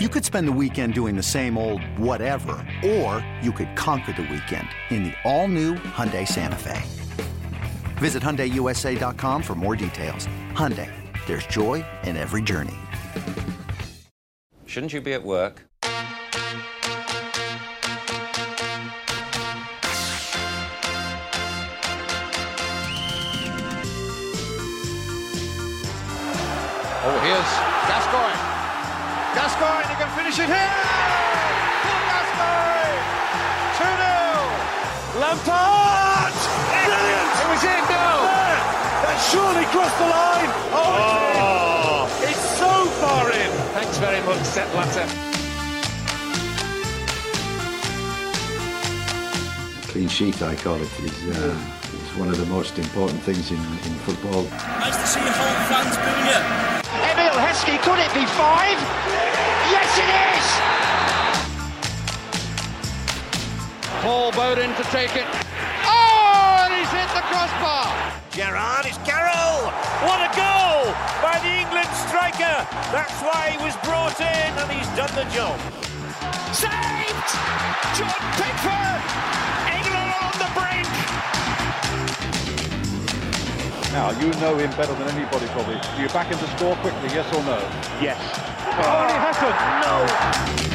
You could spend the weekend doing the same old whatever, or you could conquer the weekend in the all-new Hyundai Santa Fe. Visit HyundaiUSA.com for more details. Hyundai, there's joy in every journey. Shouldn't you be at work? Oh, here's Gascoigne. Gascoigne, he can finish it here! Paul Gascoigne! 2-0! Lampard! Brilliant! It was in goal! That surely crossed the line! Oh, it's so far in! Thanks very much, Sepp Blatter. Clean sheet, I call it, is one of the most important things in football. Nice to see home fans booing it. Emil Heskey, could it be five? Yes, it is! Paul Bowden to take it. Oh, and he's hit the crossbar! Gerrard, it's Carroll! What a goal by the England striker! That's why he was brought in, and he's done the job. Saved! John Pickford! England on the brink! Now, you know him better than anybody, probably. Do you back him to score quickly, yes or no? Yes. Oh, it happened! No!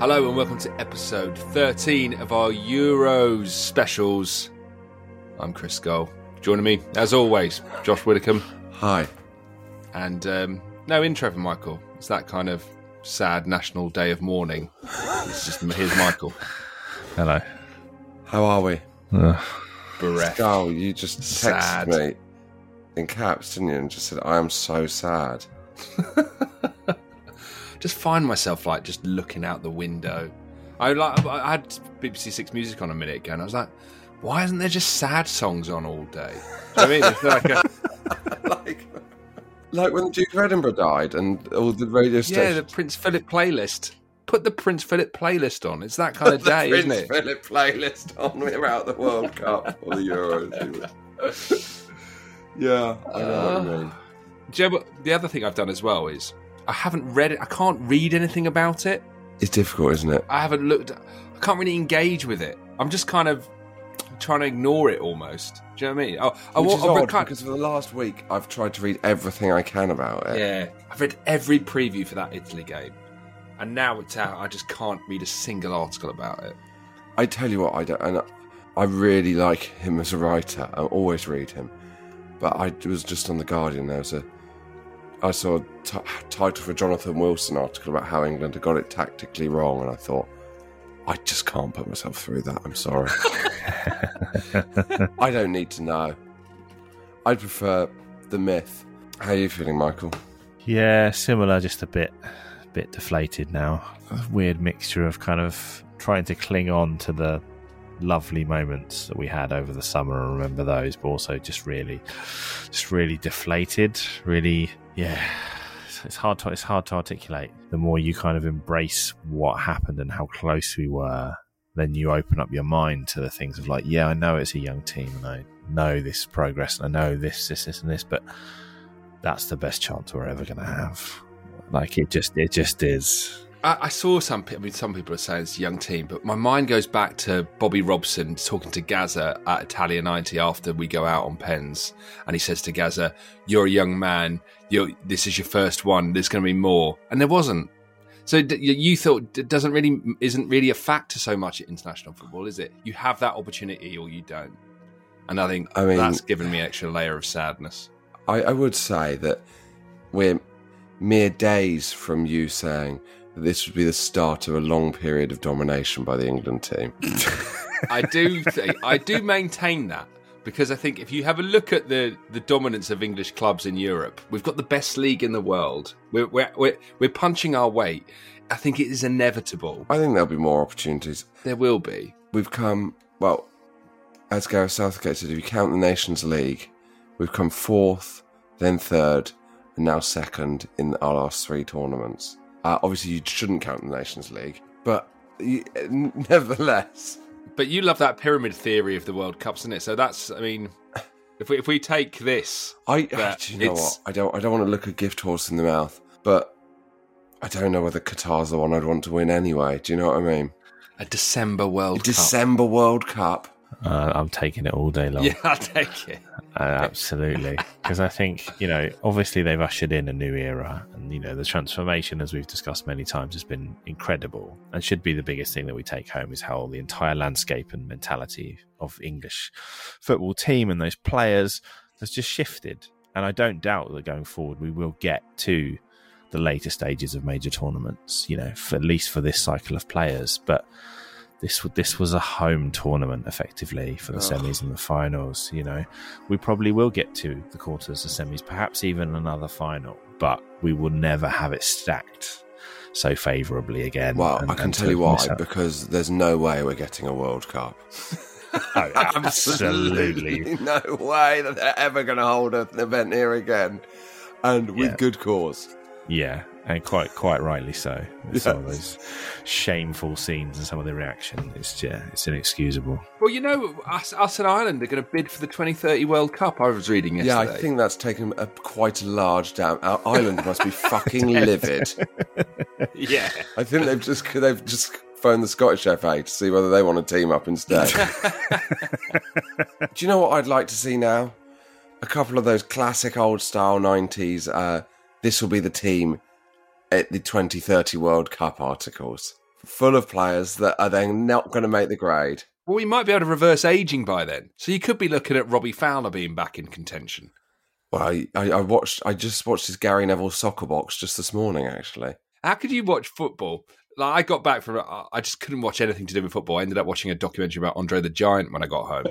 Hello and welcome to episode 13 of our Euros specials. I'm Chris Gull. Joining me, as always, Josh Widdicombe. Hi. And no intro for Michael. It's that kind of sad national day of mourning. It's just, here's Michael. Hello. How are we? Bereft. Gull, you just texted sad. Me in caps, didn't you? And just said, I am so sad. Just find myself like just looking out the window. I had BBC Six Music on a minute ago and I was like, why isn't there just sad songs on all day? I mean, it's like a... Like when Duke of Edinburgh died and all the radio stations. Yeah, the Prince Philip playlist. Put the Prince Philip playlist on. It's that kind of day, isn't it? Prince Philip playlist on without the World Cup or the Euros. Yeah, I know what I mean. Do you know what, the other thing I've done as well is I haven't read it. I can't read anything about it. It's difficult, isn't it? I haven't looked. I can't really engage with it. I'm just kind of trying to ignore it almost. Do you know what I mean? Which is odd, because for the last week I've tried to read everything I can about it. Yeah, I've read every preview for that Italy game, and now it's out. I just can't read a single article about it. I tell you what, I don't. And I really like him as a writer. I always read him, but I was just on the Guardian. I saw a title for Jonathan Wilson article about how England had got it tactically wrong, and I thought, I just can't put myself through that. I'm sorry. I don't need to know. I'd prefer the myth. How are you feeling, Michael? Yeah, similar, just a bit deflated now. A weird mixture of kind of trying to cling on to the lovely moments that we had over the summer and remember those, but also just really deflated. Really, yeah. It's hard to articulate. The more you kind of embrace what happened and how close we were, then you open up your mind to the things of like, yeah, I know it's a young team and I know this progress and I know this, but that's the best chance we're ever going to have. Like, it just is. I saw some people are saying it's a young team, but my mind goes back to Bobby Robson talking to Gazza at Italia 90 after we go out on pens. And he says to Gazza, you're a young man. This is your first one. There's going to be more. And there wasn't. So you thought it isn't really a factor so much at international football, is it? You have that opportunity or you don't. And I mean, that's given me an extra layer of sadness. I would say that we're mere days from you saying, this would be the start of a long period of domination by the England team. I do maintain that, because I think if you have a look at the dominance of English clubs in Europe, we've got the best league in the world. We're punching our weight. I think it is inevitable. I think there'll be more opportunities. There will be. We've come, well, as Gareth Southgate said, if you count the Nations League, we've come fourth, then third, and now second in our last three tournaments. Obviously, you shouldn't count the Nations League, but nevertheless. But you love that pyramid theory of the World Cups, isn't it? So that's, I mean, if we take this, do you know what? I don't want to look a gift horse in the mouth, but I don't know whether Qatar's the one I'd want to win anyway. Do you know what I mean? A December World Cup. I'm taking it all day long. Yeah, I'll take it. Absolutely. Because I think, obviously they've ushered in a new era. And, the transformation, as we've discussed many times, has been incredible. And should be the biggest thing that we take home is how the entire landscape and mentality of English football team and those players has just shifted. And I don't doubt that going forward we will get to the later stages of major tournaments, for, at least for this cycle of players. But this was a home tournament, effectively, for the semis and the finals. We probably will get to the quarters, the semis, perhaps even another final, but we will never have it stacked so favourably again. Well, I can tell you why, because there's no way we're getting a World Cup. Oh, absolutely no way that they're ever going to hold an event here again, and with good cause. Yeah. And quite rightly so. Some of those shameful scenes and some of the reaction. It's inexcusable. Well, us and Ireland are going to bid for the 2030 World Cup, I was reading yesterday. Yeah, I think that's taken quite a large damn. Ireland must be fucking livid. Yeah. I think they've just phoned the Scottish FA to see whether they want to team up instead. Do you know what I'd like to see now? A couple of those classic old-style 90s, this will be the team at the 2030 World Cup articles, full of players that are then not going to make the grade. Well, we might be able to reverse ageing by then. So you could be looking at Robbie Fowler being back in contention. Well, I just watched his Gary Neville soccer box just this morning, actually. How could you watch football? Like, I got back from it, I just couldn't watch anything to do with football. I ended up watching a documentary about Andre the Giant when I got home.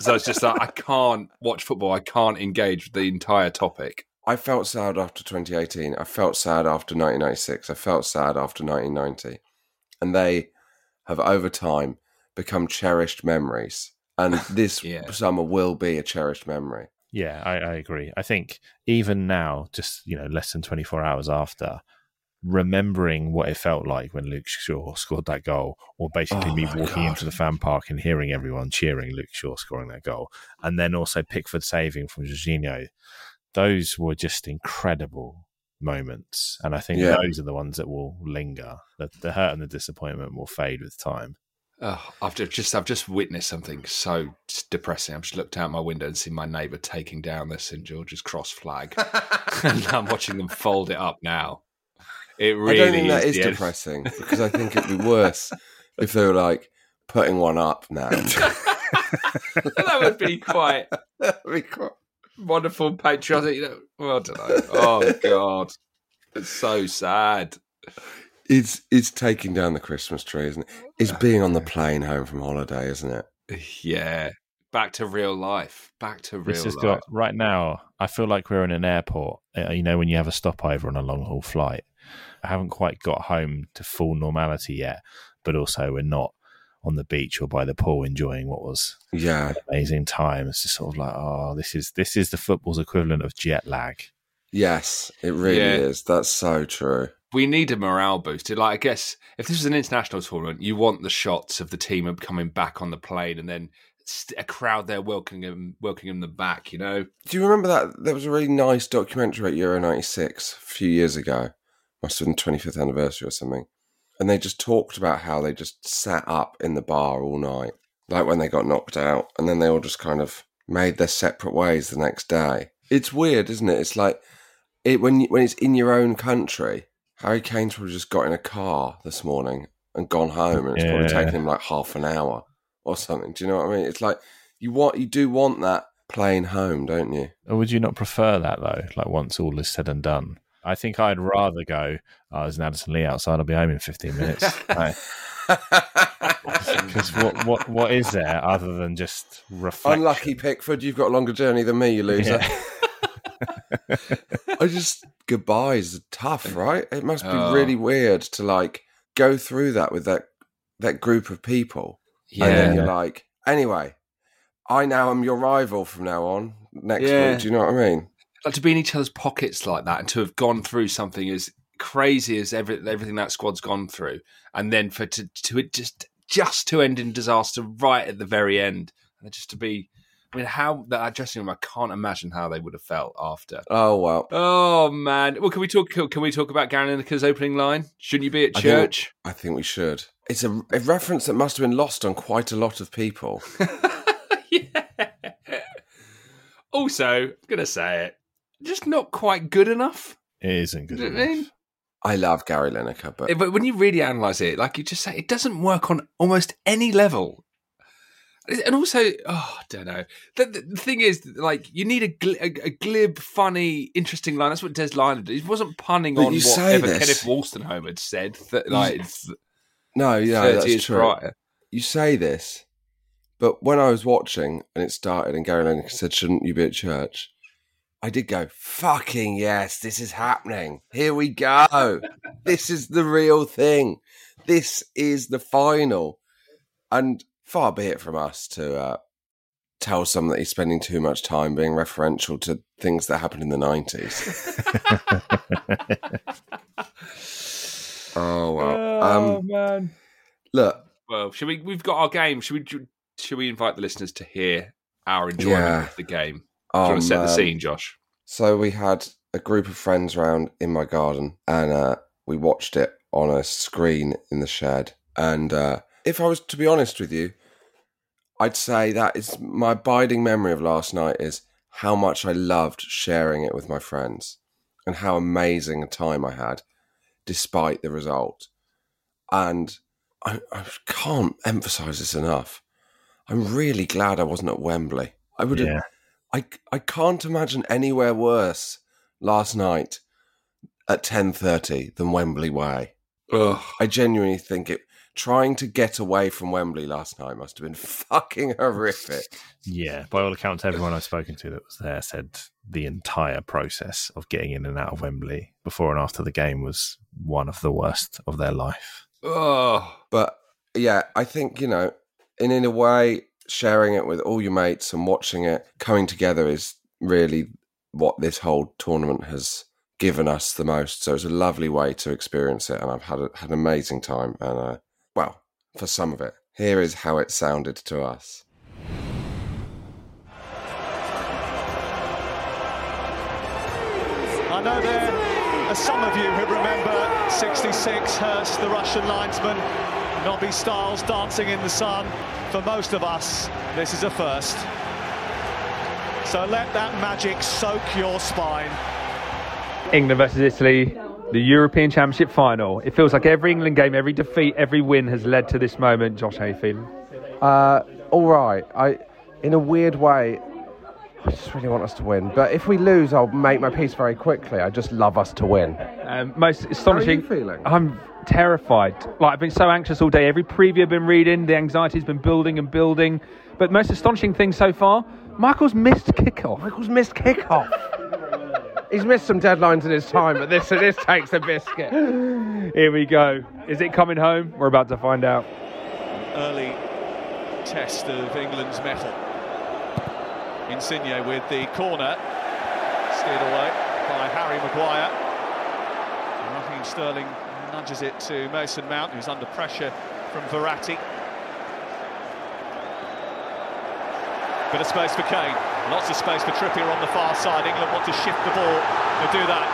So it's just like, I can't watch football. I can't engage with the entire topic. I felt sad after 2018. I felt sad after 1996. I felt sad after 1990. And they have, over time, become cherished memories. And this summer will be a cherished memory. Yeah, I agree. I think even now, just less than 24 hours after, remembering what it felt like when Luke Shaw scored that goal, or basically me walking into the fan park and hearing everyone cheering Luke Shaw scoring that goal, and then also Pickford saving from Jorginho, those were just incredible moments. And I think those are the ones that will linger. The hurt and the disappointment will fade with time. I've just witnessed something so depressing. I've just looked out my window and seen my neighbour taking down their St George's Cross flag. And I'm watching them fold it up now. It really I don't think that is depressing, because I think it'd be worse if they were like putting one up now. That would be quite... wonderful, patriotic. I don't know. Oh God, it's so sad. It's taking down the Christmas tree, isn't it? It's being on the plane home from holiday, isn't it? Yeah, back to real life. Right now, I feel like we're in an airport. When you have a stopover on a long haul flight, I haven't quite got home to full normality yet, but also we're not on the beach or by the pool enjoying what was an amazing time. It's just sort of like, this is the football's equivalent of jet lag. Yes, it really is. That's so true. We need a morale boost. I guess if this was an international tournament, you want the shots of the team coming back on the plane and then a crowd there welcoming them back, Do you remember that? There was a really nice documentary at Euro 96 a few years ago. Must have been the 25th anniversary or something. And they just talked about how they just sat up in the bar all night, like when they got knocked out, and then they all just kind of made their separate ways the next day. It's weird, isn't it? It's like when it's in your own country. Harry Kane's probably just got in a car this morning and gone home, and it's probably taken him like half an hour or something. Do you know what I mean? It's like you do want that plane home, don't you? Or would you not prefer that, though, like once all is said and done? I think I'd rather go, there's an Addison Lee outside, I'll be home in 15 minutes. Because what is there other than just reflection? Unlucky Pickford, you've got a longer journey than me, you loser. Yeah. I just, goodbyes are tough, right? It must be really weird to like go through that with that group of people. Yeah. And then you're like, anyway, I now am your rival from now on next week. Do you know what I mean? Like to be in each other's pockets like that and to have gone through something as crazy as everything that squad's gone through, and then for it just to end in disaster right at the very end, and just to be, I mean, how that dressing room, I can't imagine how they would have felt after. Oh wow. Oh man. Well, can we talk about Gary Lineker's opening line? Shouldn't you be at church? I think we should. It's a reference that must have been lost on quite a lot of people. Yeah. Also, I'm gonna say it. Just not quite good enough. It isn't good enough. I love Gary Lineker, but when you really analyse it, like you just say, it doesn't work on almost any level. And also, I don't know. The thing is, like, you need a glib, funny, interesting line. That's what Des Lynam did. He wasn't punning but on whatever Kenneth Walstenholme had said. That's true. Prior. You say this, but when I was watching and it started and Gary Lineker said, shouldn't you be at church? I did go, fucking yes, this is happening. Here we go. This is the real thing. This is the final. And far be it from us to tell someone that he's spending too much time being referential to things that happened in the 90s. Oh, well. Oh, man. Look. Well, we've got our game. Should we invite the listeners to hear our enjoyment of the game? Do you want to set the scene, Josh? So we had a group of friends round in my garden, and we watched it on a screen in the shed. And if I was to be honest with you, I'd say that is my abiding memory of last night is how much I loved sharing it with my friends and how amazing a time I had, despite the result. And I can't emphasise this enough. I'm really glad I wasn't at Wembley. I would have... Yeah. I can't imagine anywhere worse last night at 10:30 than Wembley Way. Ugh. I genuinely think trying to get away from Wembley last night must have been fucking horrific. Yeah, by all accounts, everyone I've spoken to that was there said the entire process of getting in and out of Wembley before and after the game was one of the worst of their life. Oh, but yeah, I think, you know, in a way, sharing it with all your mates and watching it coming together is really what this whole tournament has given us the most. So it's a lovely way to experience it, and I've had an amazing time. And well, for some of it, here is how it sounded to us. I know there are some of you who remember 66 Hurst, the Russian linesman. Nobby Styles dancing in the sun. For most of us, this is a first. So let that magic soak your spine. England versus Italy, the European Championship final. It feels like every England game, every defeat, every win has led to this moment. Josh, how you feeling? All right. In a weird way, I just really want us to win. But if we lose, I'll make my peace very quickly. I just love us to win. Most astonishing. How are you feeling? I'm terrified. Like, I've been so anxious all day. Every preview I've been reading, the anxiety's been building and building. But most astonishing thing so far, Michael's missed kickoff. He's missed some deadlines in his time, but this takes the biscuit. Here we go. Is it coming home? We're about to find out. Early test of England's mettle. Insigne with the corner, steered away by Harry Maguire. Raheem Sterling nudges it to Mason Mount, who's under pressure from Verratti. Bit of space for Kane, lots of space for Trippier on the far side. England want to shift the ball, they'll do that.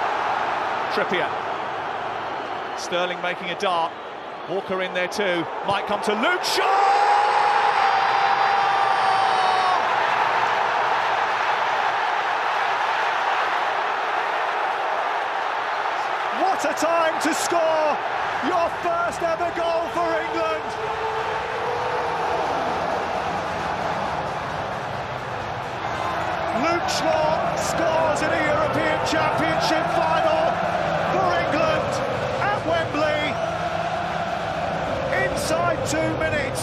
Trippier, Sterling making a dart, Walker in there too, might come to Luke Shaw! A time to score your first ever goal for England. Luke Shaw scores in a European Championship final. inside 2 minutes.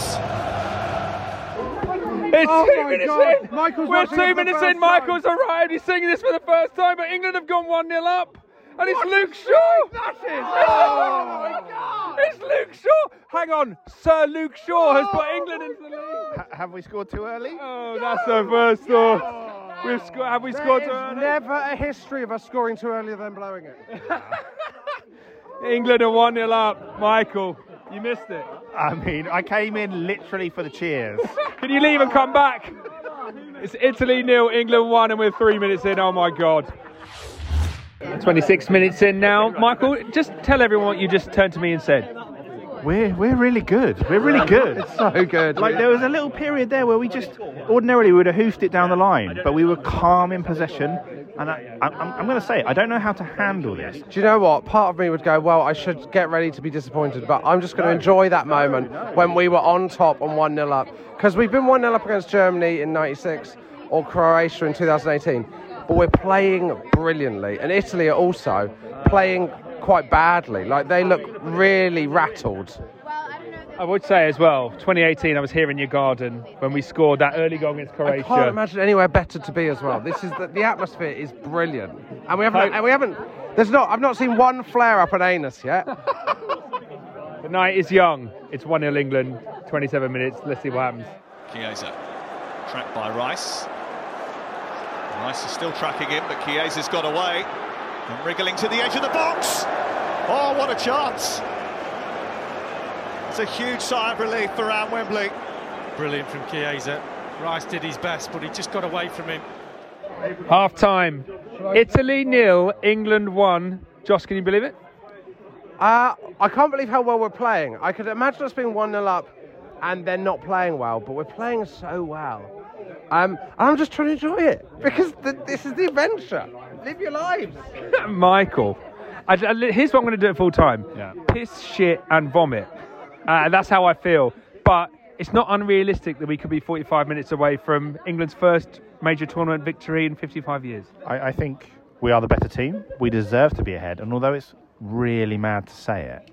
It's oh 2 minutes in. We're 2 minutes in. Michael's arrived. He's singing this for the first time, but England have gone 1-0 up. And it's Luke Shaw. That is. Oh my God. It's Luke Shaw. Hang on. Sir Luke Shaw has put England into the lead. Have we scored too early? Oh, no. That's the first thought. Yes. We've scored too early. There's never a history of us scoring too early and then blowing it. England are 1-0 up. Michael, you missed it. I mean, I came in literally for the cheers. Can you leave and come back? It's Italy 0, England 1, and we're 3 minutes in. Oh, my God. 26 minutes in now. Michael, just tell everyone what you just turned to me and said. We're really good. We're really good. It's so good. Like, there was a little period there where we just, ordinarily, we would have hoofed it down the line, but we were calm in possession. And I'm going to say, I don't know how to handle this. Do you know what? Part of me would go, well, I should get ready to be disappointed, but I'm just going to enjoy that moment when we were on top and 1-0 up. Because we've been 1-0 up against Germany in 96 or Croatia in 2018, but we're playing brilliantly. And Italy are also playing quite badly. Like, they look really rattled. I would say as well, 2018, I was here in your garden when we scored that early goal against Croatia. I can't imagine anywhere better to be as well. This is the atmosphere is brilliant, and we haven't. I've not seen one flare up an anus yet. The night is young. It's 1-0 England. 27 minutes. Let's see what happens. Chiesa, tracked by Rice. Rice is still tracking him, but Chiesa's got away and wriggling to the edge of the box. Oh, what a chance! It's a huge sigh of relief around Wembley. Brilliant from Chiesa. Rice did his best, but he just got away from him. Half time. Italy 0, England 1. Josh, can you believe it? I can't believe how well we're playing. I could imagine us being 1-0 up and then not playing well, but we're playing so well. I'm just trying to enjoy it, because this is the adventure. Live your lives. Michael, here's what I'm going to do at full time. Yeah. Piss, shit and vomit. That's how I feel, but it's not unrealistic that we could be 45 minutes away from England's first major tournament victory in 55 years. I think we are the better team. We deserve to be ahead, and although it's really mad to say it,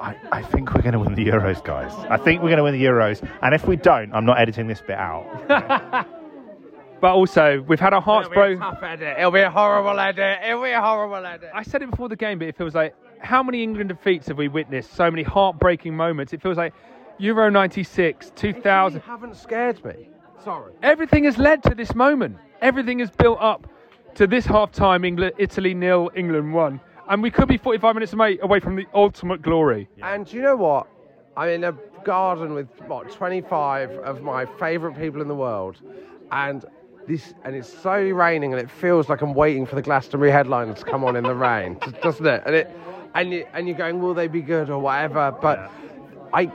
I think we're going to win the Euros, guys. I think we're going to win the Euros, and if we don't, I'm not editing this bit out. But also, we've had our hearts broken. It'll be a tough edit. It'll be a horrible edit. It'll be a horrible edit. I said it before the game, but it feels like, how many England defeats have we witnessed? So many heartbreaking moments. It feels like Euro 96, 2000. You haven't scared me. Sorry. Everything has led to this moment. Everything has built up to this half-time. Italy 0, England 1. And we could be 45 minutes away from the ultimate glory. Yeah. And do you know what? I'm in a garden with, 25 of my favourite people in the world. And it's slowly raining, and it feels like I'm waiting for the Glastonbury headliners to come on in the rain, doesn't it? And you're going, will they be good or whatever? But yeah. I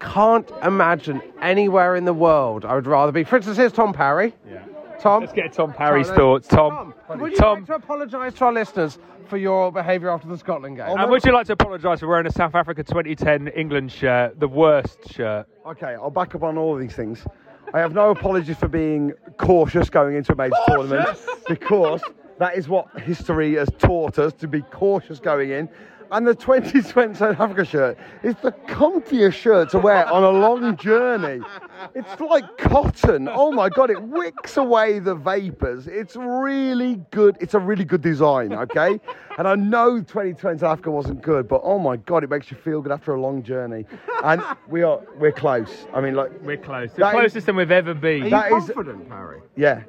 can't imagine anywhere in the world I would rather be. For instance, here's Tom Parry. Yeah. Tom, let's get Tom Parry's thoughts. Tom, would you like to apologise to our listeners for your behaviour after the Scotland game? And would you like to apologise for wearing a South Africa 2010 England shirt, the worst shirt? Okay, I'll back up on all of these things. I have no apologies for being cautious going into a major tournament, because that is what history has taught us, to be cautious going in. And the 2020 South Africa shirt is the comfiest shirt to wear on a long journey. It's like cotton. Oh my God, it wicks away the vapours. It's really good. It's a really good design, okay? And I know 2020 South Africa wasn't good, but oh my God, it makes you feel good after a long journey. And we're close. I mean, like, we're close. The closest than we've ever been. Are you confident, Harry? Yeah.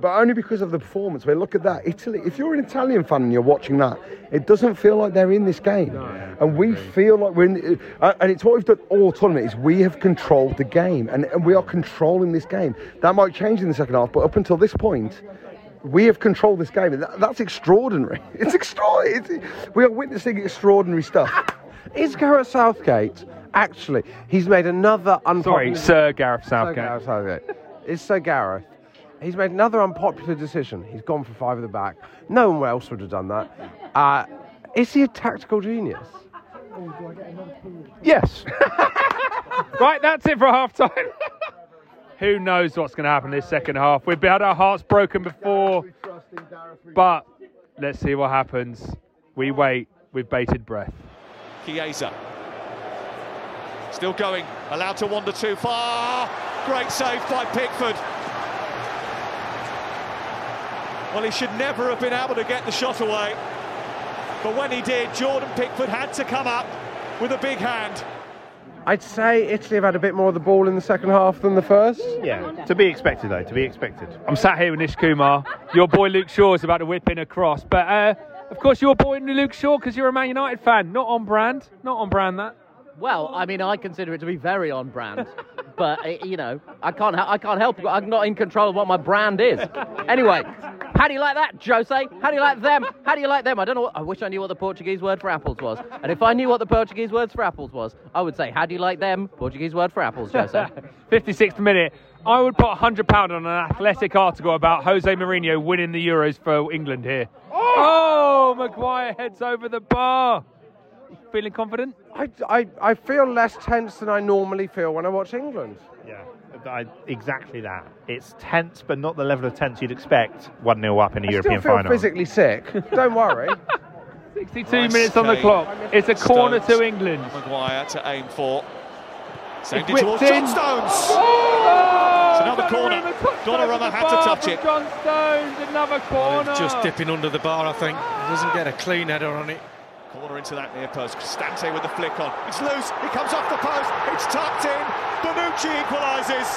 But only because of the performance. Well, look at that. Italy. If you're an Italian fan and you're watching that, it doesn't feel like they're in this game. No, and we feel like we're in... and it's what we've done all tournament, is we have controlled the game. And we are controlling this game. That might change in the second half, but up until this point, we have controlled this game. And that's extraordinary. It's extraordinary. We are witnessing extraordinary stuff. Is Gareth Southgate... Actually, he's made another... Sorry, Sir Gareth Southgate. Sir Gareth Southgate. It's Sir Gareth. He's made another unpopular decision. He's gone for five at the back. No one else would have done that. Is he a tactical genius? Oh, do I get another food? Yes. Right, that's it for half time. Who knows what's going to happen this second half? We've had our hearts broken before, but let's see what happens. We wait with bated breath. Chiesa. Still going, allowed to wander too far. Great save by Pickford. Well, he should never have been able to get the shot away. But when he did, Jordan Pickford had to come up with a big hand. I'd say Italy have had a bit more of the ball in the second half than the first. Yeah, to be expected though, to be expected. I'm sat here with Nish Kumar. Your boy Luke Shaw is about to whip in a cross. But of course, your boy Luke Shaw, because you're a Man United fan. Not on brand. Not on brand, that. Well, I mean, I consider it to be very on brand. But, you know, I can't help it. I'm not in control of what my brand is. Anyway, how do you like that, Jose? How do you like them? How do you like them? I don't know. I wish I knew what the Portuguese word for apples was. And if I knew what the Portuguese word for apples was, I would say, how do you like them? Portuguese word for apples, Jose. 56th minute. I would put £100 on an Athletic article about Jose Mourinho winning the Euros for England here. Oh, Maguire heads over the bar. Feeling confident? I feel less tense than I normally feel when I watch England. Yeah, exactly that. It's tense, but not the level of tense you'd expect 1-0 up in a European final. I still feel physically sick. Don't worry. 62 minutes on the clock. It's a corner to England. Maguire to aim for. Send it towards John Stones. It's another corner. Donnarumma had to touch it. John Stones, another corner. Just dipping under the bar, I think. Doesn't get a clean header on it. Corner into that near post. Cristante with the flick on. It's loose. It comes off the post. It's tucked in. Bonucci equalises.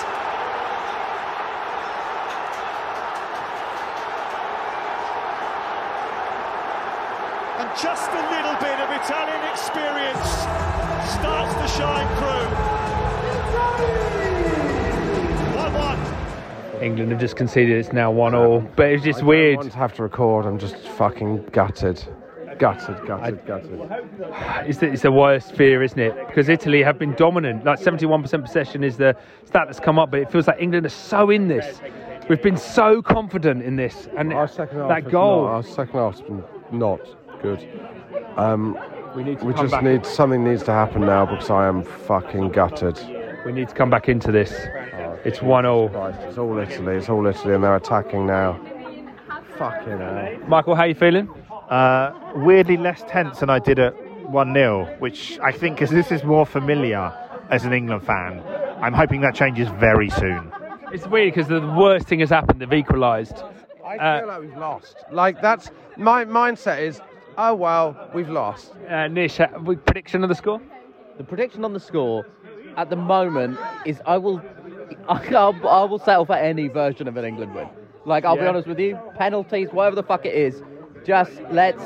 And just a little bit of Italian experience starts to shine through. 1-1. England have just conceded. It's now 1-1. But it's just weird. I don't want to have to record. I'm just fucking gutted. Gutted. It's the worst fear, isn't it? Because Italy have been dominant. Like 71% possession is the stat that's come up, but it feels like England are so in this. We've been so confident in this, and our second half our second half's been not good. We just need something needs to happen now because I am fucking gutted. We need to come back into this. It's 1-1. It's all Italy. It's all Italy, and they're attacking now. Fucking hell. Michael, how are you feeling? Weirdly less tense than I did at 1-0, which I think, as this is more familiar as an England fan, I'm hoping that changes very soon. It's weird because the worst thing has happened, they've equalised. I feel like we've lost. Like, that's my mindset is, oh well, we've lost. Nish, prediction of the score? The prediction on the score at the moment is I will settle for any version of an England win. Like, I'll be honest with you, penalties, whatever the fuck it is. Just let's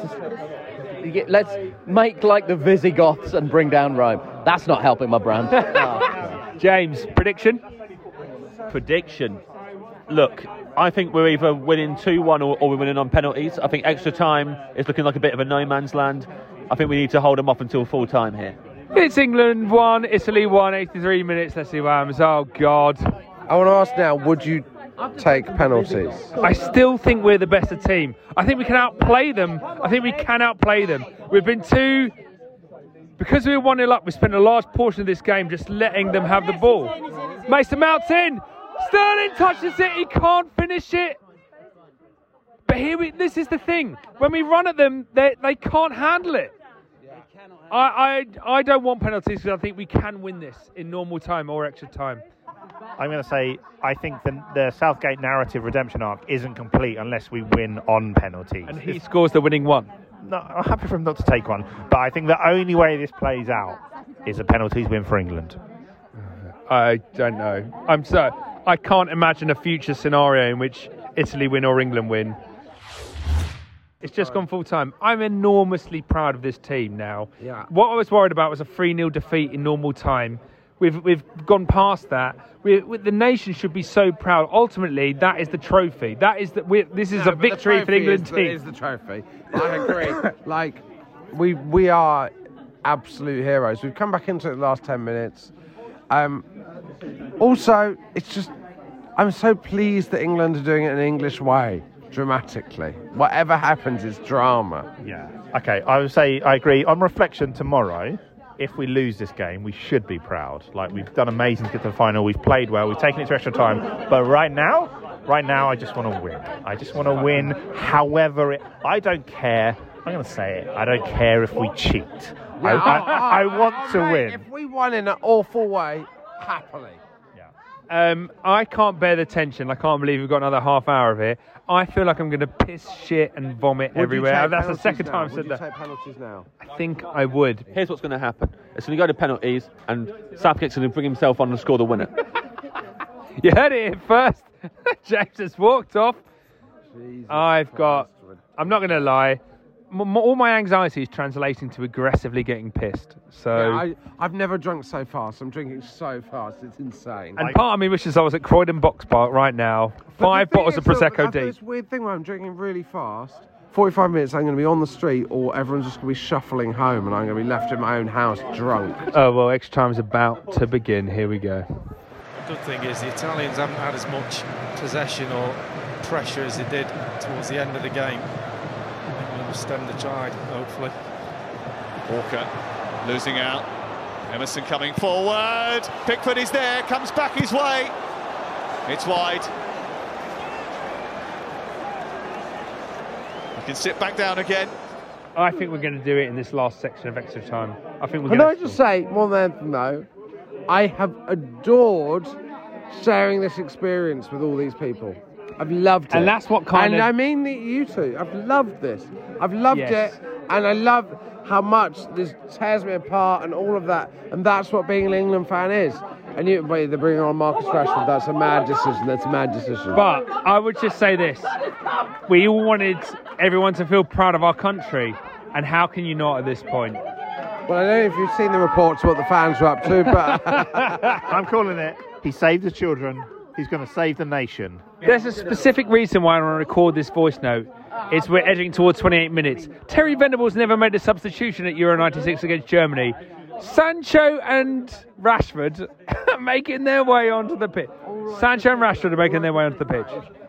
make like the Visigoths and bring down Rome. That's not helping my brand. James, prediction? Prediction. Look, I think we're either winning 2-1 or we're winning on penalties. I think extra time is looking like a bit of a no man's land. I think we need to hold them off until full time here. It's England 1, Italy 1, 83 minutes. Let's see what happens. Oh, God. I want to ask now, would you take penalties? I still think we're the better team. I think we can outplay them. We've been too... Because we were 1-0 up, we spent a large portion of this game just letting them have the ball. Mason Mount's in! Sterling touches it, he can't finish it! But this is the thing. When we run at them, they can't handle it. I don't want penalties because I think we can win this in normal time or extra time. I'm going to say I think the Southgate narrative redemption arc isn't complete unless we win on penalties. And he scores the winning one. No, I'm happy for him not to take one, but I think the only way this plays out is a penalties win for England. I don't know. I can't imagine a future scenario in which Italy win or England win. It's just gone full time. I'm enormously proud of this team now. Yeah. What I was worried about was a 3-0 defeat in normal time. We've gone past that. The nation should be so proud. Ultimately, that is the trophy. This is a victory for the England team. It is the trophy. I agree. Like, we are absolute heroes. We've come back into it the last 10 minutes. Also, it's just I'm so pleased that England are doing it in an English way. Dramatically, whatever happens is drama. Yeah. Okay. I would say I agree. On reflection, tomorrow, if we lose this game, we should be proud. Like, we've done amazing to get to the final. We've played well. We've taken it to extra time. But right now, I just want to win. I just want to win. However, I don't care. I'm going to say it. I don't care if we cheat. I want to win. If we won in an awful way, happily. Yeah. I can't bear the tension. I can't believe we've got another half hour of it. I feel like I'm going to piss, shit, and vomit everywhere. That's the second time I've said that. Would you take penalties now? I think I would. Here's what's going to happen. It's going to go to penalties, and Southgate's going to bring himself on and score the winner. You heard it here first. James has walked off. Jesus Christ. I'm not going to lie. All my anxiety is translating to aggressively getting pissed. So yeah, I've never drunk so fast. I'm drinking so fast. It's insane. And part of me wishes I was at Croydon Box Park right now. 5 bottles of Prosecco deep. This weird thing where I'm drinking really fast. 45 minutes, I'm going to be on the street, or everyone's just going to be shuffling home, and I'm going to be left in my own house drunk. Oh, well, extra time's about to begin. Here we go. The good thing is the Italians haven't had as much possession or pressure as they did towards the end of the game. Stem the tide, hopefully. Walker losing out. Emerson coming forward. Pickford is there, comes back his way. It's wide. You can sit back down again. I think we're going to do it in this last section of extra time. I think we're going to. Can I just say, more than anything though, I have adored sharing this experience with all these people. I've loved it. And that's what kind of... And I mean you two. I've loved this. I've loved it. And I love how much this tears me apart and all of that. And that's what being an England fan is. And you, they're bringing on Marcus Rashford. That's a mad decision. That's a mad decision. But I would just say this. We all wanted everyone to feel proud of our country. And how can you not at this point? Well, I don't know if you've seen the reports what the fans were up to, but... I'm calling it. He saved the children. He's going to save the nation. There's a specific reason why I want to record this voice note. It's we're edging towards 28 minutes. Terry Venables never made a substitution at Euro 96 against Germany. Sancho and Rashford are making their way onto the pitch. Sancho and Rashford are making their way onto the pitch.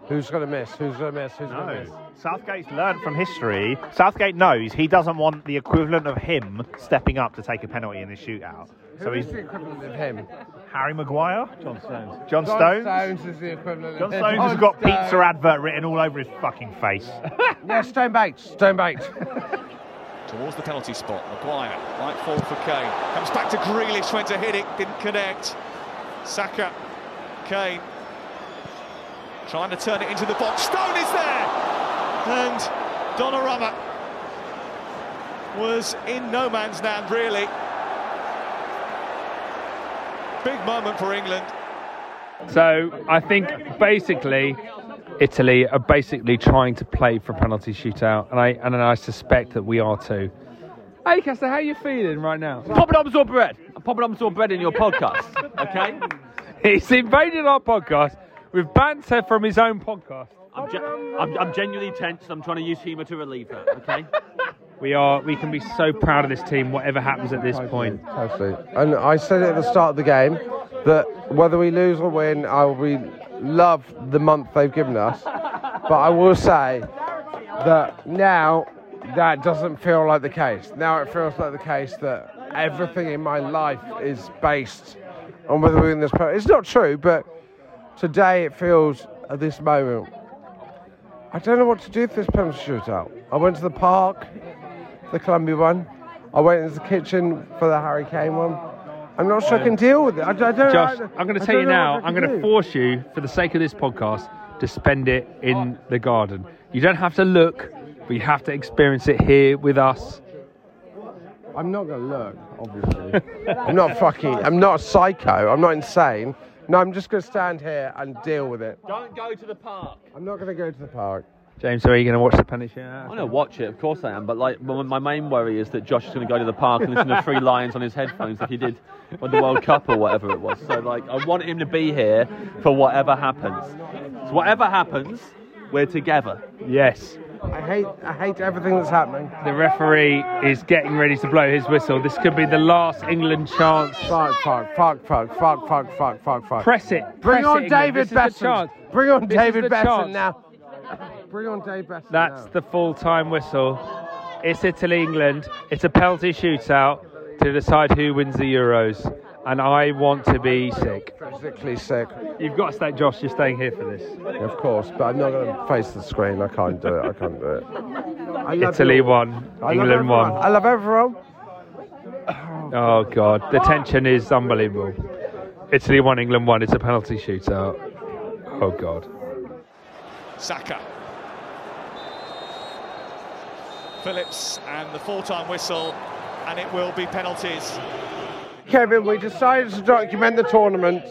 Who's going to miss? Who's going to miss? Who's going to miss? Southgate's learned from history. Southgate knows he doesn't want the equivalent of him stepping up to take a penalty in the shootout. So he's the equivalent of him? Harry Maguire? John Stones. John Stones is the equivalent of him. John Stones has got pizza advert written all over his fucking face. Yeah, stone baked. Towards the penalty spot, Maguire, right forward for Kane. Comes back to Grealish, went to hit it, didn't connect. Saka, Kane, trying to turn it into the box. Stone is there! And Donnarumma was in no man's land, really. Big moment for England. So I think basically Italy are basically trying to play for a penalty shootout, and I suspect that we are too. Hey Castor, how are you feeling right now? Poppadoms or bread? Poppadoms or bread in your podcast, okay? He's invaded our podcast with banter from his own podcast. I'm genuinely tense, and I'm trying to use humour to relieve that, okay? We can be so proud of this team, whatever happens at this point. Totally. And I said at the start of the game that whether we lose or win, I will love the month they've given us. But I will say that now that doesn't feel like the case. Now it feels like the case that everything in my life is based on whether we win this penalty. It's not true, but today it feels at this moment. I don't know what to do with this penalty shootout. I went to the park, the Columbia one. I went into the kitchen for the Harry Kane one. I'm not sure I can deal with it. Josh, I'm going to tell you now, I'm going to force you, for the sake of this podcast, to spend it in the garden. You don't have to look, but you have to experience it here with us. I'm not going to look, obviously. I'm not a psycho. I'm not insane. No, I'm just going to stand here and deal with it. Don't go to the park. I'm not going to go to the park. James, are you going to watch the penalty shootout? I'm going to watch it, of course I am. But like, my main worry is that Josh is going to go to the park and listen to Three Lions on his headphones like he did on the World Cup or whatever it was. So like, I want him to be here for whatever happens. So whatever happens, we're together. Yes. I hate everything that's happening. The referee is getting ready to blow his whistle. This could be the last England chance. Fuck. Press it. Bring on David Batty. Bring on David Batty now. Bring on David Batty. That's the full-time whistle. It's Italy, England. It's a penalty shootout to decide who wins the Euros. And I want to be sick. Physically sick. You've got to stay, Josh, you're staying here for this. Yeah, of course, but I'm not going to face the screen. I can't do it. Italy won. England won. I love everyone. Oh, God. The tension is unbelievable. Italy 1, England 1. It's a penalty shootout. Oh, God. Saka. Phillips and the full-time whistle, and it will be penalties. Kevin, we decided to document the tournament,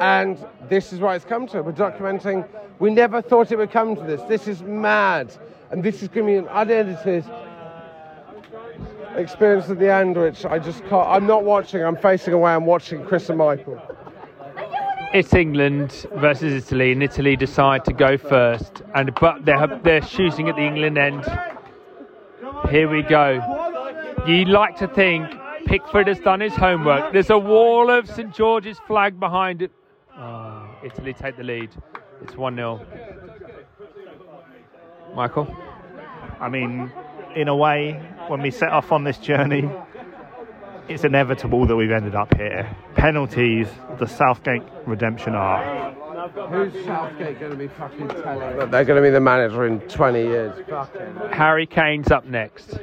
and this is what it's come to. We're documenting. We never thought it would come to this. This is mad, and this is going to be an unedited experience at the end, which I just can't. I'm not watching. I'm facing away. I'm watching Chris and Michael. It's England versus Italy, and Italy decide to go first, but they're shooting at the England end. Here we go. You like to think Pickford has done his homework. There's a wall of St George's flag behind it. Oh, Italy take the lead. It's 1-0. Michael? I mean, in a way, when we set off on this journey, it's inevitable that we've ended up here. Penalties, the Southgate redemption arc. Who's Southgate going to be fucking telling that they're going to be the manager in 20 years? Fucking Harry Kane's up next.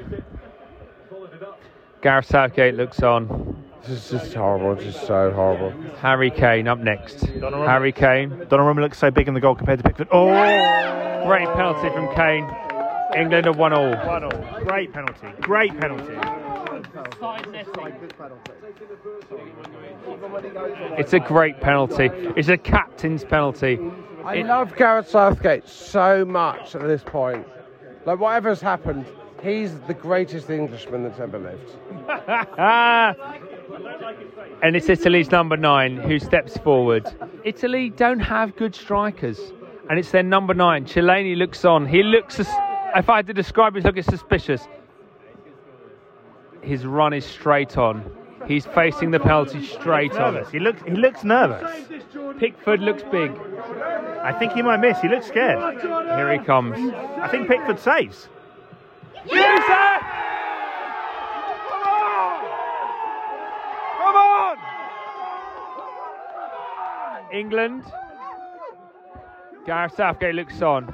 Gareth Southgate looks on. This is just horrible, just so horrible. Harry Kane up next. Harry Kane. Donnarumma looks so big in the goal compared to Pickford. Oh! Great penalty from Kane. England are 1-1. 1-1. Great penalty. Great penalty. It's a great penalty. It's a captain's penalty. I love Gareth Southgate so much at this point. Like, whatever's happened, he's the greatest Englishman that's ever lived. And it's Italy's number 9 who steps forward. Italy don't have good strikers, and it's their number 9. Chiellini looks on. He looks, if I had to describe his look, it's suspicious. His run is straight on. He's facing the penalty straight on. He looks nervous. Pickford looks big. I think he might miss. He looks scared. Here he comes. I think Pickford saves. Yes! Come on! Come on! England. Gareth Southgate looks on.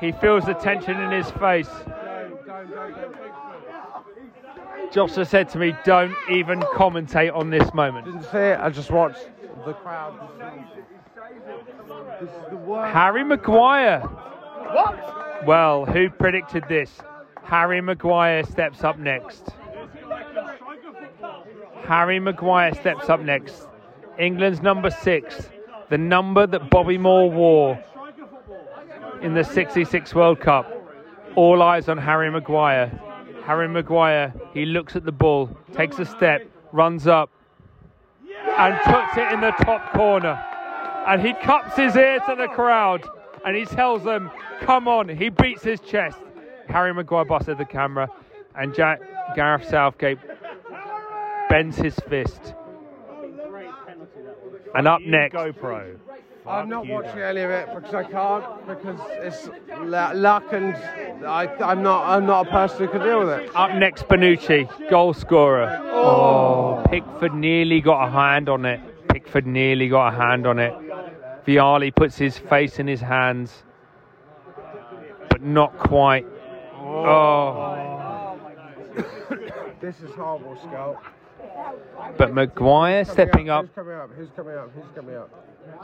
He feels the tension in his face. Joshua said to me, don't even commentate on this moment. Didn't see it, I just watched the crowd. This is the worst. Harry Maguire. What? Well, who predicted this? Harry Maguire steps up next. Harry Maguire steps up next. England's number 6. The number that Bobby Moore wore in the 66 World Cup. All eyes on Harry Maguire. Harry Maguire, he looks at the ball, takes a step, runs up, and puts it in the top corner. And he cups his ear to the crowd, and he tells them, come on. He beats his chest. Harry Maguire busted the camera, and Gareth Southgate bends his fist. And up next... GoPro. I'm not watching any of it because I can't, because it's luck, and I'm not a person who can deal with it. Up next, Bonucci, goal scorer. Oh, Pickford nearly got a hand on it. Vialli puts his face in his hands, but not quite. Oh. This is horrible, Skull. But Maguire stepping up. Who's coming up?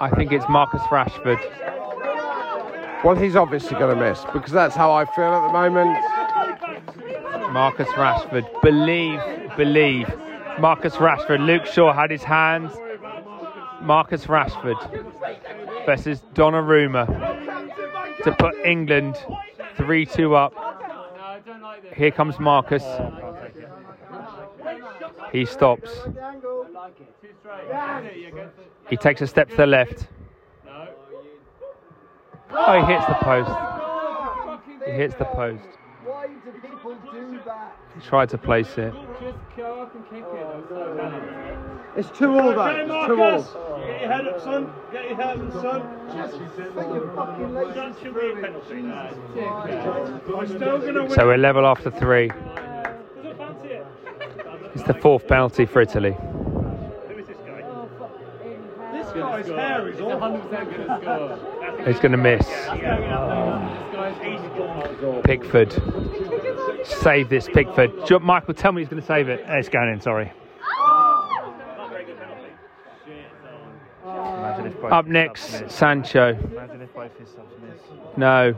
I think it's Marcus Rashford. Well, he's obviously going to miss, because that's how I feel at the moment. Marcus Rashford. Believe. Marcus Rashford. Luke Shaw had his hands. Marcus Rashford versus Donnarumma to put England 3-2 up. Here comes Marcus. He stops. He takes a step to the left. Oh, he hits the post. Why do people do that? He tried to place it. It's too old, though. Get your head up, son. So we're level after 3. It's the 4th penalty for Italy. Who is this guy? This guy's hair is 100% going to score. He's going to miss. Pickford. Save this, Pickford. Michael, tell me he's going to save it. It's going in, sorry. Up next, Sancho. Imagine if both his subs miss. No.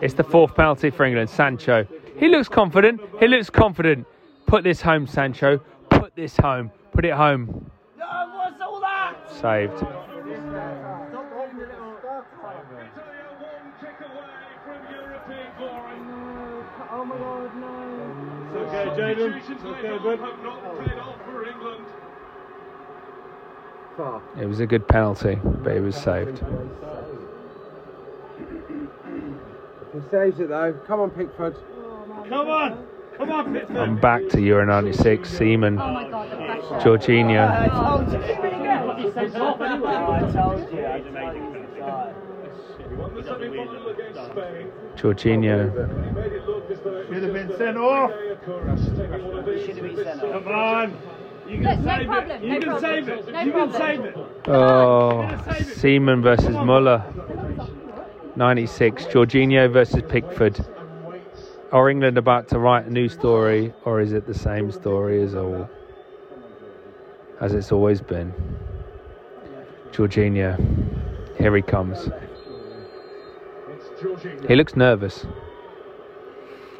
It's the fourth penalty for England. Sancho. He looks confident. He looks confident. Put this home, Sancho. Put this home. Put it home. No, what's all that? Saved. Oh my God, no. It's okay, Jaden. It's okay, bud. Oh. It was a good penalty, but it was saved. He saves it though. Come on, Pickford. Come on. Come on, Pickford. I'm back to Euro 96. Seaman. Oh my God, the pressure. Jorginho. Jorginho. Should have been sent off. Come on. You can save it. Oh, Seaman versus Muller. 96. Jorginho versus Pickford. Are England about to write a new story, or is it the same story as it's always been? Jorginho. Here he comes. He looks nervous.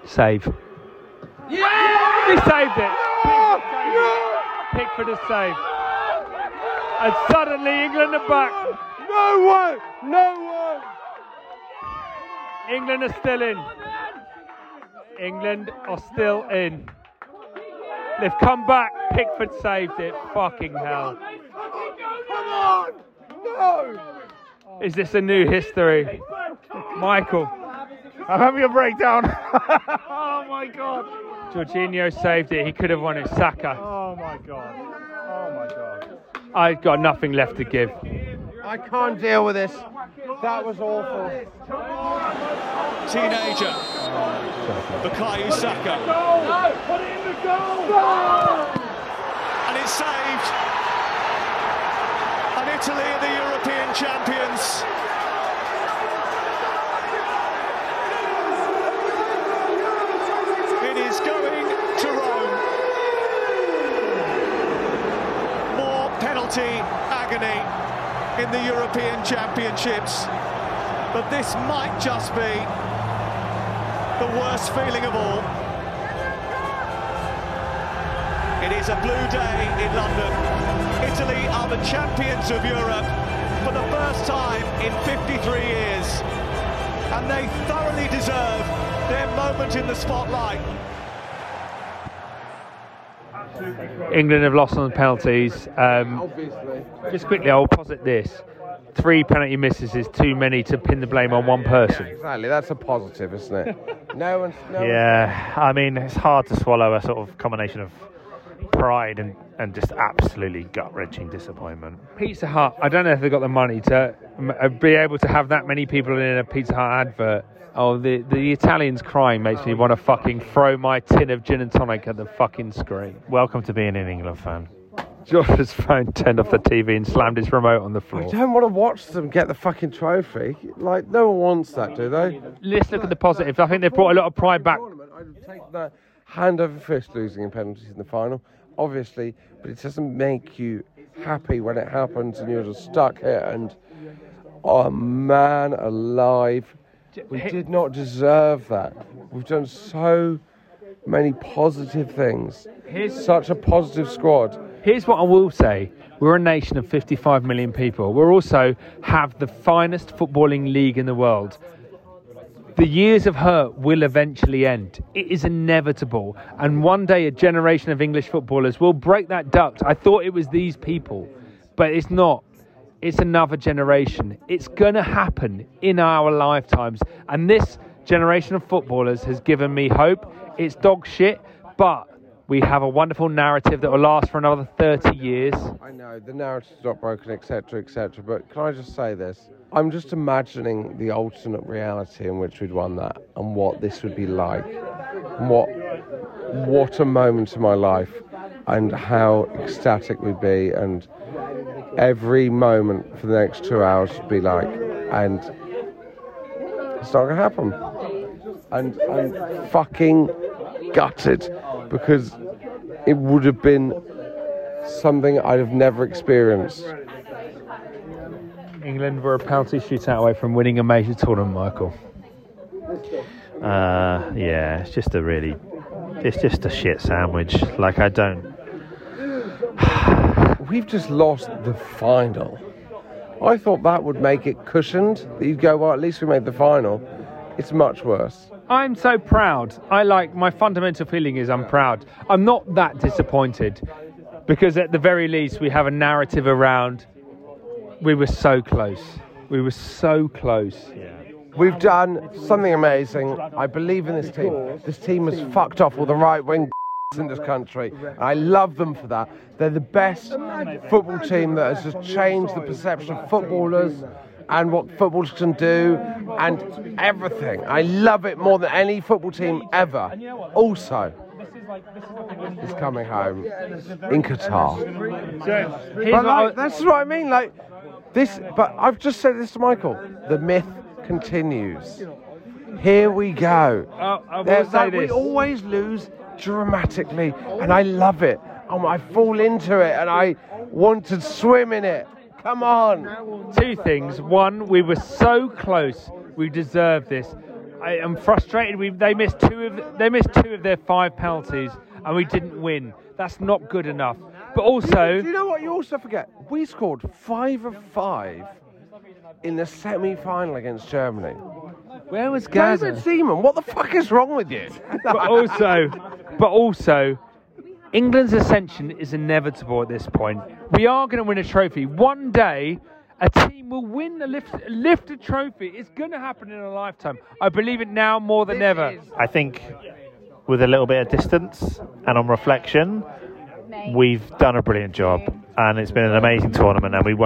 Save. Yeah! He saved it. Pickford has saved. And suddenly England are back. No one! No one! England are still in. England are still in. They've come back. Pickford saved it. Fucking hell. Come on! No! Is this a new history? Michael. I'm having a breakdown. Oh my God. Jorginho saved it. He could have won it. Saka. Oh my God. Oh my God. I've got nothing left to give. I can't deal with this. That was awful. Teenager. Bukayo Saka. No, put it in the goal. No. And it's saved. Italy are the European champions. It is going to Rome. More penalty agony in the European Championships. But this might just be the worst feeling of all. It is a blue day in London. Italy are the champions of Europe for the first time in 53 years, and they thoroughly deserve their moment in the spotlight. England have lost on the penalties. Obviously. Just quickly, I'll posit this. 3 penalty misses is too many to pin the blame on one person. Yeah, exactly, that's a positive, isn't it? No one's... I mean, it's hard to swallow a sort of combination of pride and just absolutely gut-wrenching disappointment. Pizza Hut, I don't know if they've got the money to be able to have that many people in a Pizza Hut advert. Oh, the Italians crying makes me want to fucking throw my tin of gin and tonic at the fucking screen. Welcome to being an England fan. George has phone turned off the TV and slammed his remote on the floor. I don't want to watch them get the fucking trophy. Like, no one wants that, do they? Let's look at the positive. I think they've brought a lot of pride back. I'd take that hand over fist losing in penalties in the final. Obviously, but it doesn't make you happy when it happens and you're just stuck here and, oh man alive, we did not deserve that. We've done so many positive things. Such a positive squad. Here's what I will say. We're a nation of 55 million people. We also have the finest footballing league in the world. The years of hurt will eventually end. It is inevitable. And one day a generation of English footballers will break that duct. I thought it was these people, but it's not. It's another generation. It's going to happen in our lifetimes. And this generation of footballers has given me hope. It's dog shit, but we have a wonderful narrative that will last for another 30 years. I know, the narrative's not broken, etc., etc., but can I just say this? I'm just imagining the alternate reality in which we'd won that and what this would be like. What a moment in my life and how ecstatic we'd be, and every moment for the next 2 hours would be like, and it's not going to happen. And I'm fucking gutted, because it would have been something I'd have never experienced. England were a penalty shootout away from winning a major tournament, Michael. Yeah, it's just a really... It's just a shit sandwich. Like, I don't... We've just lost the final. I thought that would make it cushioned. You'd go, well, at least we made the final. It's much worse. I'm so proud. My fundamental feeling is I'm proud. I'm not that disappointed. Because at the very least, we have a narrative around... We were so close. We were so close. Yeah. We've done something amazing. I believe in this team. This team has fucked off all the right-wing in this country. I love them for that. They're the best football team that has just changed the perception of footballers and what footballers can do and everything. I love it more than any football team ever. Also, it's coming home in Qatar. But that's what I mean. But I've just said this to Michael. The myth continues. Here we go. We always lose dramatically, and I love it. I fall into it, and I want to swim in it. Come on. Two things. One, we were so close. We deserve this. I am frustrated. They missed two of their 5 penalties, and we didn't win. That's not good enough. But also... Do you know what you also forget? We scored 5 of 5 in the semi-final against Germany. Where was Gazza? David Seaman, what the fuck is wrong with you? But also, England's ascension is inevitable at this point. We are going to win a trophy. One day, a team will win the lifted trophy. It's going to happen in a lifetime. I believe it now more than ever. I think with a little bit of distance and on reflection... We've done a brilliant job, and it's been an amazing tournament, and we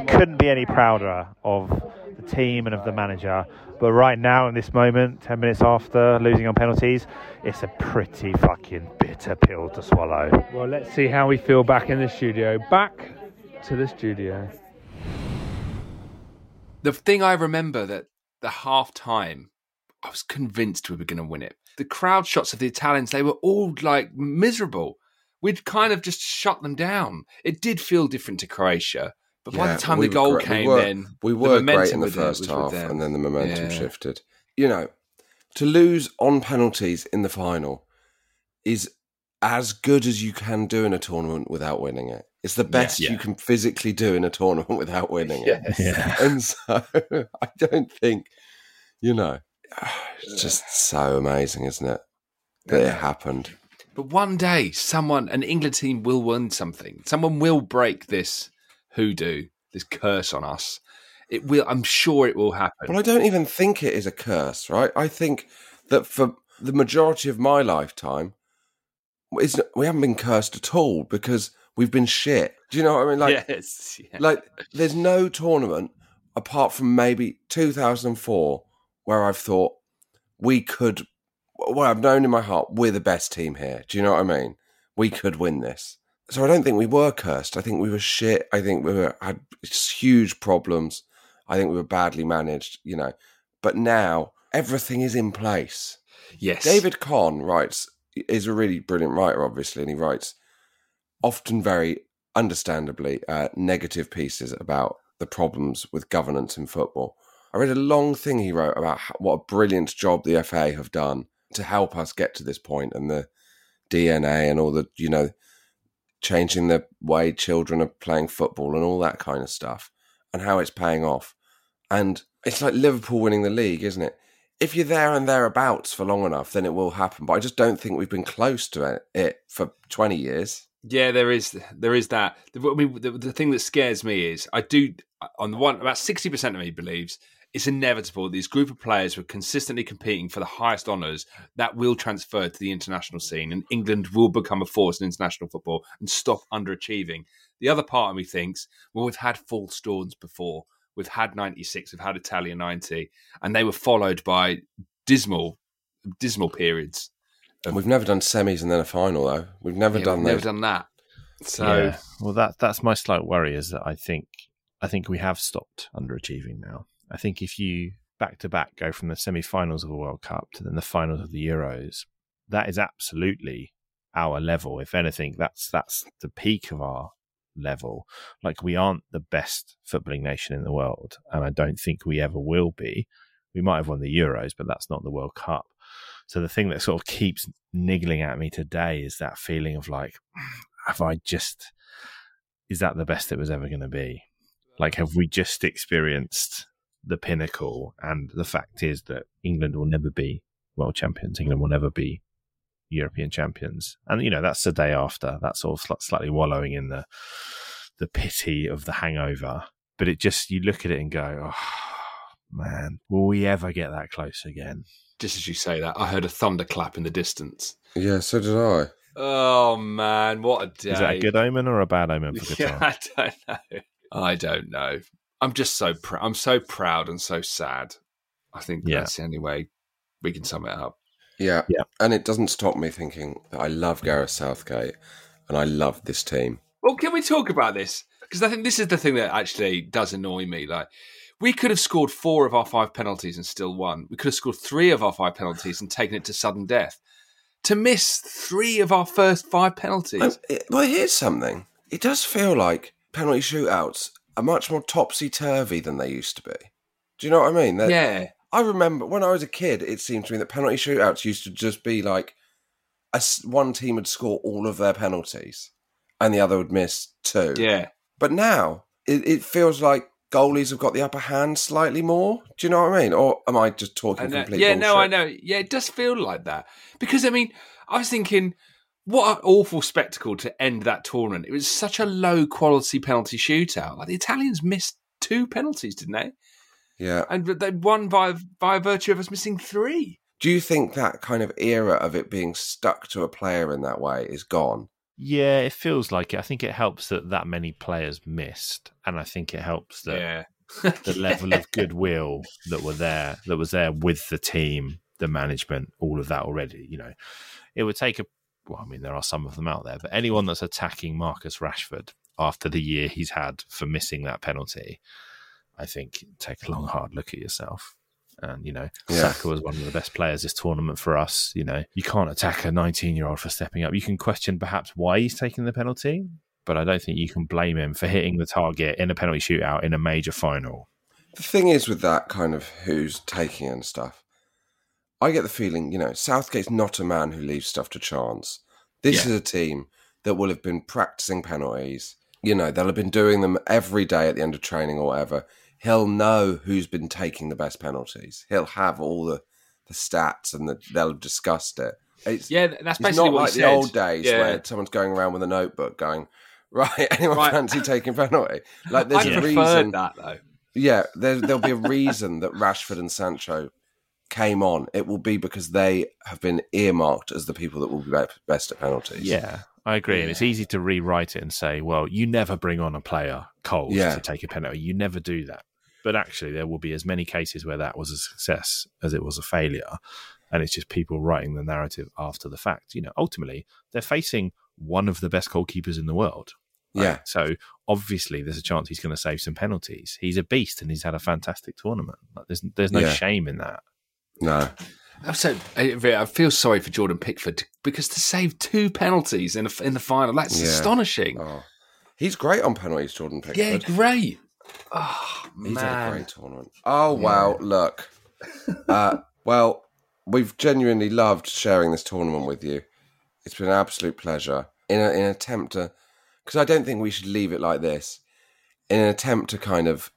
couldn't be any prouder of the team and of the manager. But right now, in this moment, 10 minutes after losing on penalties, it's a pretty fucking bitter pill to swallow. Well, let's see how we feel back in the studio. Back to the studio. The thing I remember that the half time, I was convinced we were going to win it. The crowd shots of the Italians, they were all like miserable. We'd kind of just shut them down. It did feel different to Croatia. But by the time the goal came in, we were great in the first half, and then the momentum shifted. You know, to lose on penalties in the final is as good as you can do in a tournament without winning it. It's the best you can physically do in a tournament without winning it. Yeah. And so I don't think, you know, it's just so amazing, isn't it, that it happened. But one day, an England team will win something. Someone will break this hoodoo, this curse on us. It will. I'm sure it will happen. Well, I don't even think it is a curse, right? I think that for the majority of my lifetime, we haven't been cursed at all because we've been shit. Do you know what I mean? There's no tournament apart from maybe 2004 where I've thought we could... Well, I've known in my heart, we're the best team here. Do you know what I mean? We could win this. So I don't think we were cursed. I think we were shit. I think we had huge problems. I think we were badly managed, you know. But now, everything is in place. Yes. David Conn is a really brilliant writer, obviously, and he writes often very understandably negative pieces about the problems with governance in football. I read a long thing he wrote about what a brilliant job the FA have done to help us get to this point, and the DNA and all the, you know, changing the way children are playing football and all that kind of stuff, and how it's paying off. And it's like Liverpool winning the league, isn't it? If you're there and thereabouts for long enough, then it will happen. But I just don't think we've been close to it for 20 years. Yeah, there is that. I mean, the thing that scares me is about 60% of me believes it's inevitable these group of players who are consistently competing for the highest honours that will transfer to the international scene, and England will become a force in international football and stop underachieving. The other part of me thinks, well, we've had false dawns before. We've had 96, we've had Italia 90, and they were followed by dismal periods. We've never done semis and then a final, though. We've never done that. So, yeah. Well, that's my slight worry, is that I think we have stopped underachieving now. I think if you back-to-back go from the semi-finals of the World Cup to then the finals of the Euros, that is absolutely our level. If anything, that's the peak of our level. Like, we aren't the best footballing nation in the world, and I don't think we ever will be. We might have won the Euros, but that's not the World Cup. So the thing that sort of keeps niggling at me today is that feeling of like, is that the best it was ever going to be? Like, have we just experienced the pinnacle? And the fact is that England will never be world champions. England will never be European champions. And, you know, that's the day after. That's all slightly wallowing in the pity of the hangover. But it just, you look at it and go, oh, man, will we ever get that close again? Just as you say that, I heard a thunderclap in the distance. Yeah, so did I. Oh, man, what a day. Is that a good omen or a bad omen for guitar? Yeah, I don't know. I'm just so proud. I'm so proud and so sad. I think that's the only way we can sum it up. Yeah. And it doesn't stop me thinking that I love Gareth Southgate and I love this team. Well, can we talk about this? Because I think this is the thing that actually does annoy me. Like, we could have scored 4 of our 5 penalties and still won. We could have scored 3 of our 5 penalties and taken it to sudden death. To miss 3 of our first 5 penalties. Well, here's something. It does feel like penalty shootouts are much more topsy-turvy than they used to be. Do you know what I mean? I remember when I was a kid, it seemed to me that penalty shootouts used to just be like one team would score all of their penalties and the other would miss 2. Yeah. But now it feels like goalies have got the upper hand slightly more. Do you know what I mean? Or am I just talking complete bullshit? Yeah, no, I know. Yeah, it does feel like that. Because, I mean, I was thinking, what an awful spectacle to end that tournament. It was such a low-quality penalty shootout. Like, the Italians missed 2 penalties, didn't they? Yeah. And they won by virtue of us missing 3. Do you think that kind of era of it being stuck to a player in that way is gone? Yeah, it feels like it. I think it helps that many players missed. And I think it helps that the level of goodwill that was there with the team, the management, all of that already. You know, it would take well, I mean, there are some of them out there, but anyone that's attacking Marcus Rashford after the year he's had for missing that penalty, I think take a long, hard look at yourself. And, you know, Saka was one of the best players this tournament for us. You know, you can't attack a 19-year-old for stepping up. You can question perhaps why he's taking the penalty, but I don't think you can blame him for hitting the target in a penalty shootout in a major final. The thing is with that kind of who's taking and stuff, I get the feeling, you know, Southgate's not a man who leaves stuff to chance. This is a team that will have been practicing penalties. You know, they'll have been doing them every day at the end of training or whatever. He'll know who's been taking the best penalties. He'll have all the stats and they'll have discussed it. That's basically what he said. It's not like the old days where someone's going around with a notebook going, right, anyone fancy taking penalty? Like, there's a reason. I preferred that, though. Yeah, there'll be a reason that Rashford and Sancho came on. It will be because they have been earmarked as the people that will be best at penalties. Yeah, I agree. And it's easy to rewrite it and say, well, you never bring on a player cold to take a penalty. You never do that. But actually, there will be as many cases where that was a success as it was a failure. And it's just people writing the narrative after the fact. You know, ultimately, they're facing one of the best goalkeepers in the world. Right? Yeah. So obviously, there's a chance he's going to save some penalties. He's a beast and he's had a fantastic tournament. Like, there's no shame in that. No. So I feel sorry for Jordan Pickford because to save 2 penalties in the final, that's astonishing. Oh. He's great on penalties, Jordan Pickford. Yeah, great. Oh, man. He's had a great tournament. Oh, wow, look. Well, we've genuinely loved sharing this tournament with you. It's been an absolute pleasure. In an attempt to... Because I don't think we should leave it like this. In an attempt to kind of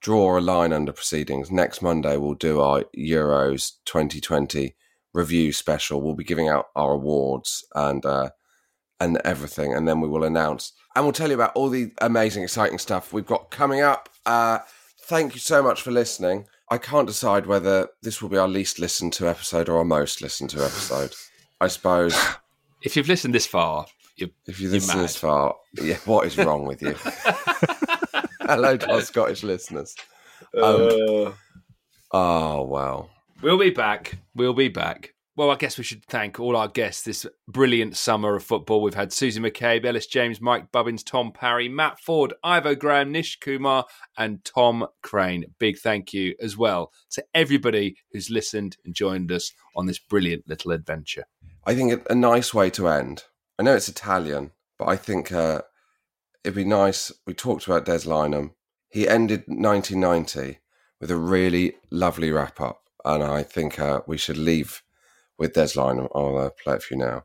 draw a line under proceedings. Next Monday, we'll do our Euros 2020 review special. We'll be giving out our awards and everything, and then we will announce. And we'll tell you about all the amazing, exciting stuff we've got coming up. Thank you so much for listening. I can't decide whether this will be our least listened to episode or our most listened to episode, I suppose. If you've listened this far, you're this far, what is wrong with you? Hello to our Scottish listeners. Oh, wow. We'll be back. Well, I guess we should thank all our guests this brilliant summer of football. We've had Susie McCabe, Ellis James, Mike Bubbins, Tom Parry, Matt Ford, Ivo Graham, Nish Kumar and Tom Crane. Big thank you as well to everybody who's listened and joined us on this brilliant little adventure. I think a nice way to end. I know it's Italian, but I think... it'd be nice. We talked about Des Lynam. He ended 1990 with a really lovely wrap-up, and I think we should leave with Des Lynam. I'll play it for you now.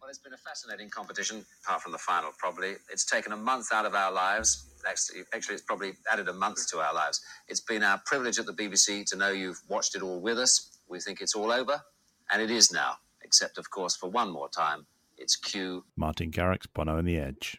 Well, it's been a fascinating competition, apart from the final, probably. It's taken a month out of our lives. Actually, it's probably added a month to our lives. It's been our privilege at the BBC to know you've watched it all with us. We think it's all over, and it is now, except, of course, for one more time. It's Q. Martin Garrix, Bono and the Edge.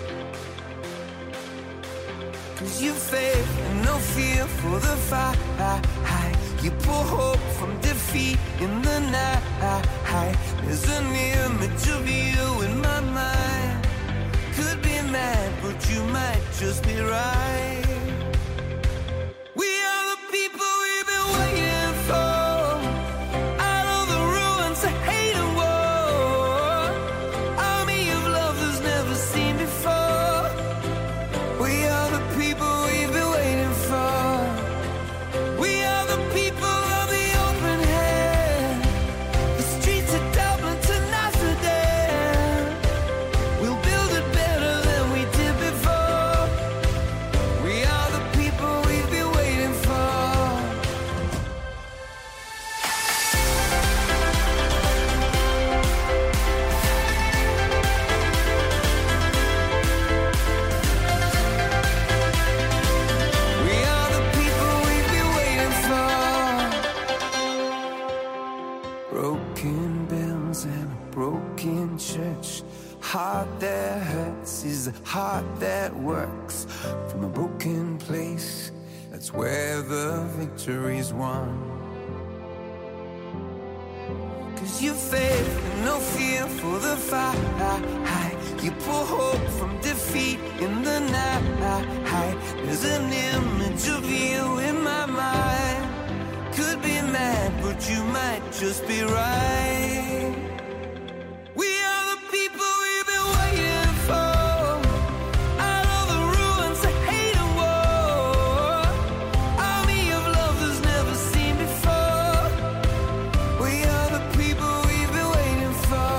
Cause you fail and no fear for the fight. You pull hope from defeat in the night. There's an image of you in my mind. Could be mad, but you might just be right. We are the people we've been waiting for. Out of the ruins of hate and war. Army of lovers never seen before. We are the people we've been waiting for. We are the people of the open hand. The streets of Dublin to Notre Dame. We'll build it better than we did before. We are the people we've been waiting for. We are the people we've been waiting for. Broken bells and a broken church. Heart that hurts is a heart that works. From a broken place, that's where the victory's won. Cause you fail and no fear for the fight. You pull hope from defeat in the night. There's an image of you in my mind. Could be mad, but you might just be right. We are the people we've been waiting for. Out of the ruins of hate and war. Army of lovers never seen before. We are the people we've been waiting for.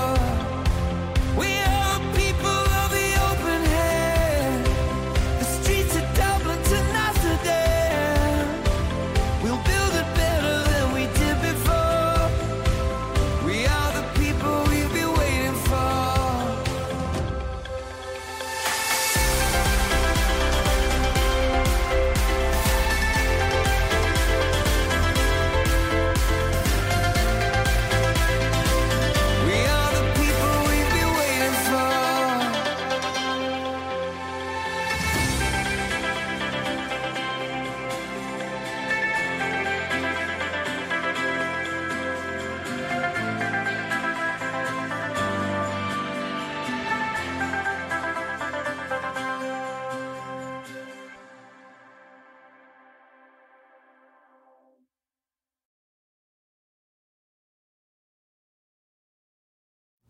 We are the people of the open hand. The streets of Dublin to Notre Dame. We'll build it better than we did before. We are the people we've been waiting for. We are the people we've been waiting for.